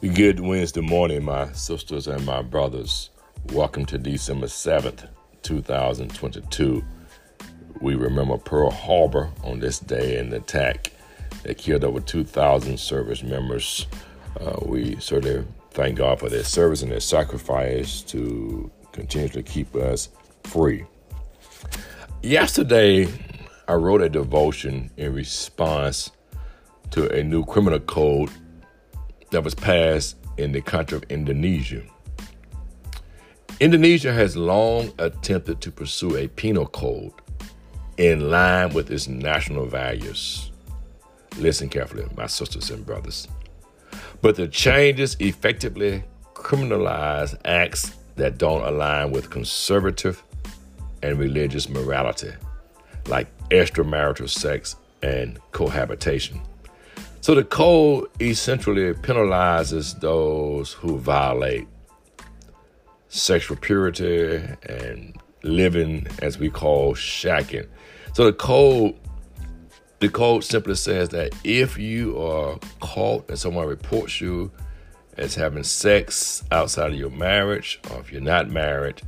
Good Wednesday morning, my sisters and my brothers. Welcome to December 7th, 2022. We remember Pearl Harbor on this day and the attack that killed over 2,000 service members. We certainly thank God for their service and their sacrifice to continuously keep us free. Yesterday, I wrote a devotion in response to a new criminal code that was passed in the country of Indonesia. Indonesia has long attempted to pursue a penal code in line with its national values. Listen carefully, my sisters and brothers. But the changes effectively criminalize acts that don't align with conservative and religious morality, like extramarital sex and cohabitation. So the code essentially penalizes those who violate sexual purity and living, as we call, shacking. So the code simply says that if you are caught and someone reports you as having sex outside of your marriage, or if you're not married,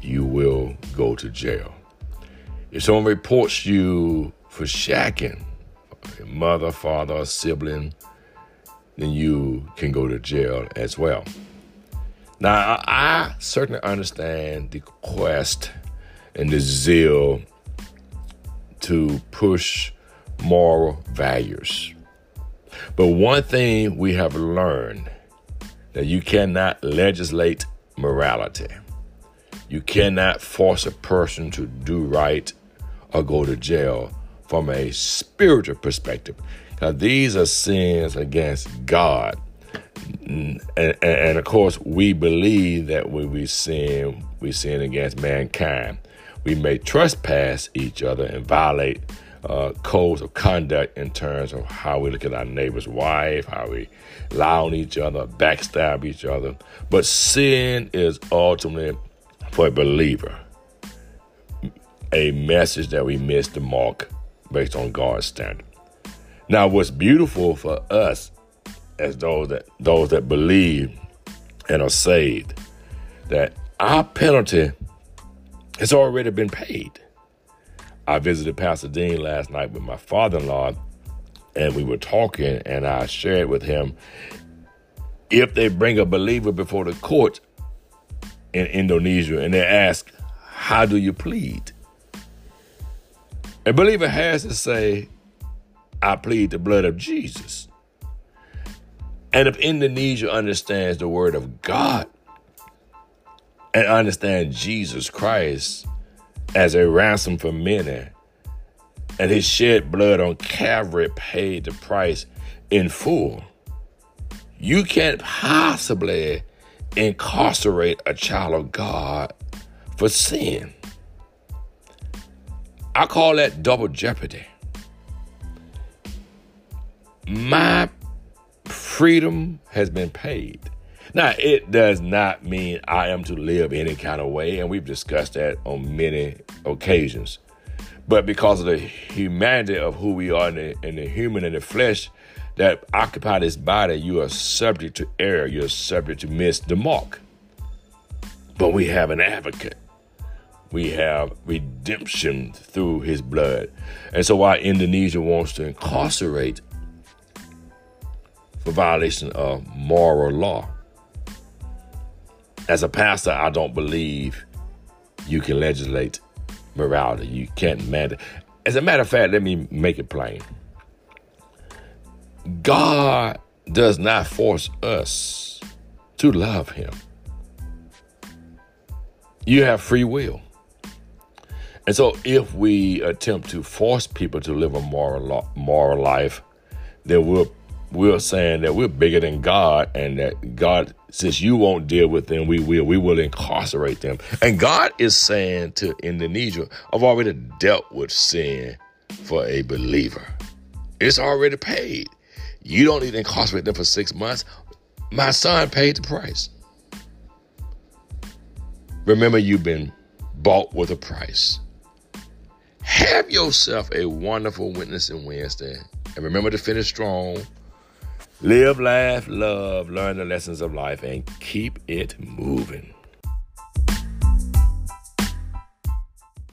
you will go to jail. If someone reports you for shacking, your mother, father, or sibling, then you can go to jail as well. Now, I certainly understand the quest and the zeal to push moral values. But one thing we have learned, that you cannot legislate morality. You cannot force a person to do right or go to jail from a spiritual perspective. Now, these are sins against God. And of course, we believe that when we sin against mankind. We may trespass each other and violate codes of conduct in terms of how we look at our neighbor's wife, how we lie on each other, backstab each other. But sin is ultimately, for a believer, a message that we missed the mark based on God's standard. Now, what's beautiful for us as those that believe and are saved, that our penalty has already been paid. I visited Pasadena last night with my father-in-law, and we were talking, and I shared with him, if they bring a believer before the court in Indonesia and they ask, how do you plead? A believer has to say, I plead the blood of Jesus. And if Indonesia understands the word of God and understands Jesus Christ as a ransom for many, and his shed blood on Calvary paid the price in full, you can't possibly incarcerate a child of God for sin. I call that double jeopardy. My freedom has been paid. Now, it does not mean I am to live any kind of way, and we've discussed that on many occasions. But because of the humanity of who we are in the human and the flesh that occupy this body, you are subject to error. You're subject to miss the mark. But we have an advocate. We have redemption through his blood. And so while Indonesia wants to incarcerate for violation of moral law, as a pastor, I don't believe you can legislate morality. You can't mandate. As a matter of fact, let me make it plain. God does not force us to love him. You have free will. And so if we attempt to force people to live a moral life, then we're saying that we're bigger than God, and that God, since you won't deal with them, we will incarcerate them. And God is saying to Indonesia, I've already dealt with sin for a believer. It's already paid. You don't need to incarcerate them for 6 months. My son paid the price. Remember, you've been bought with a price. Have yourself a wonderful Witnessing Wednesday. And remember to finish strong. Live, laugh, love, learn the lessons of life, and keep it moving.